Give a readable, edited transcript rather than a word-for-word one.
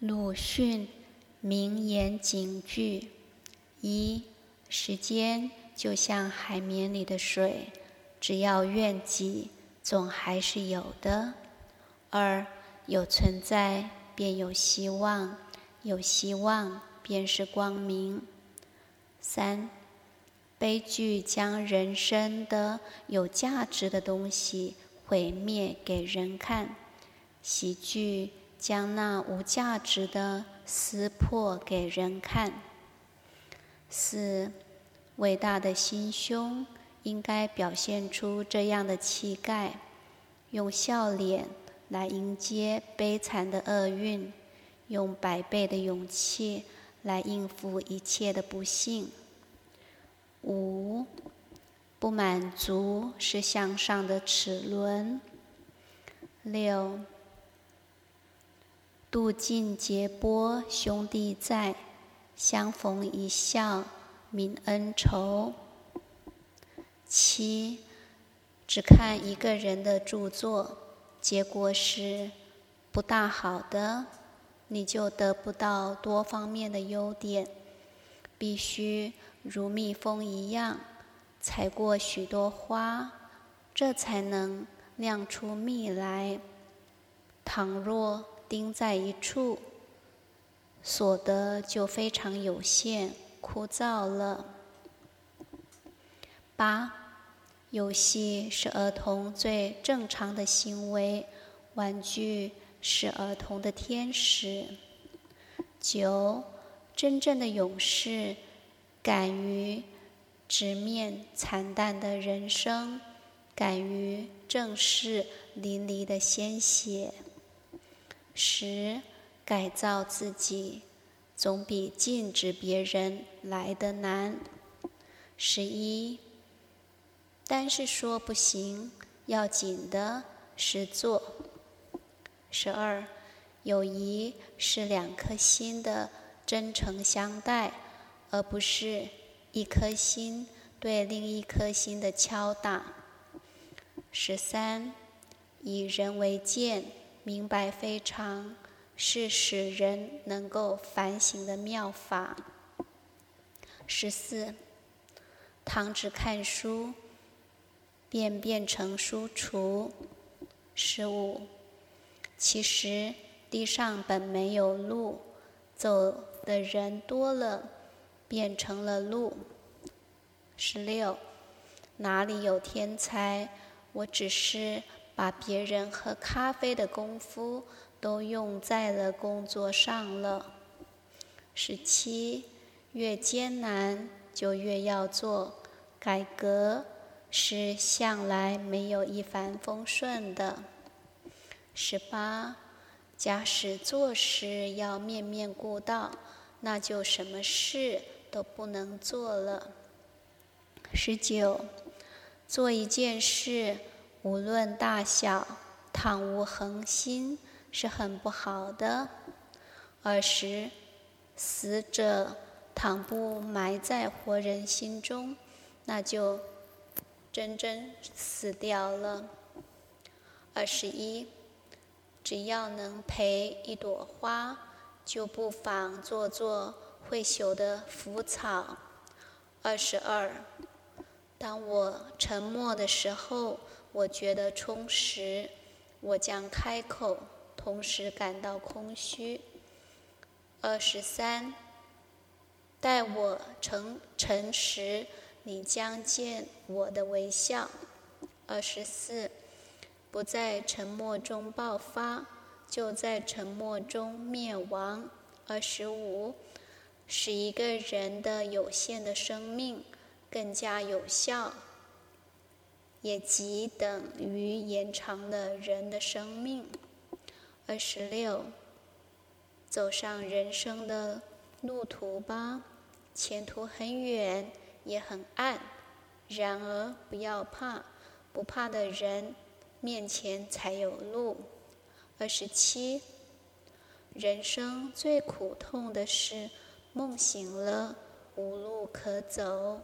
鲁迅名言警句：一、时间就像海绵里的水，只要愿挤，总还是有的。二、有存在便有希望，有希望便是光明。三、悲剧将人生的有价值的东西毁灭给人看，喜剧将那无价值的撕破给人看。四、伟大的心胸应该表现出这样的气概，用笑脸来迎接悲惨的厄运，用百倍的勇气来应付一切的不幸。五、不满足是向上的齿轮。六、渡尽劫波兄弟在，相逢一笑泯恩仇。七、只看一个人的著作，结果是不大好的，你就得不到多方面的优点，必须如蜜蜂一样采过许多花，这才能酿出蜜来。倘若盯在一处，所得就非常有限，枯燥了。八、游戏是儿童最正常的行为，玩具是儿童的天使。九、真正的勇士敢于直面惨淡的人生，敢于正视淋漓的鲜血。十、改造自己总比禁止别人来得难。11、但是说不行，要紧的是做。12、友谊是两颗心的真诚相待，而不是一颗心对另一颗心的敲打。13、以人为鉴，明白非常，是使人能够反省的妙法。14、倘只看书，便变成书橱。15、其实地上本没有路，走的人多了，变成了路。16、哪里有天才，我只是把别人喝咖啡的功夫都用在了工作上了。17、越艰难就越要做，改革是向来没有一帆风顺的。18、假使做事要面面顾到，那就什么事都不能做了。19、做一件事，无论大小，倘无恒心，是很不好的。20、死者倘不埋在活人心中，那就真正死掉了。21、只要能陪一朵花，就不妨做做会朽的腐草。22、当我沉默的时候，我觉得充实，我将开口，同时感到空虚。23、待我诚实，你将见我的微笑。24、不在沉默中爆发，就在沉默中灭亡。25、使一个人的有限的生命更加有效，也即等于延长了人的生命。26、走上人生的路途吧，前途很远也很暗，然而不要怕，不怕的人面前才有路。27、人生最苦痛的是梦醒了，无路可走。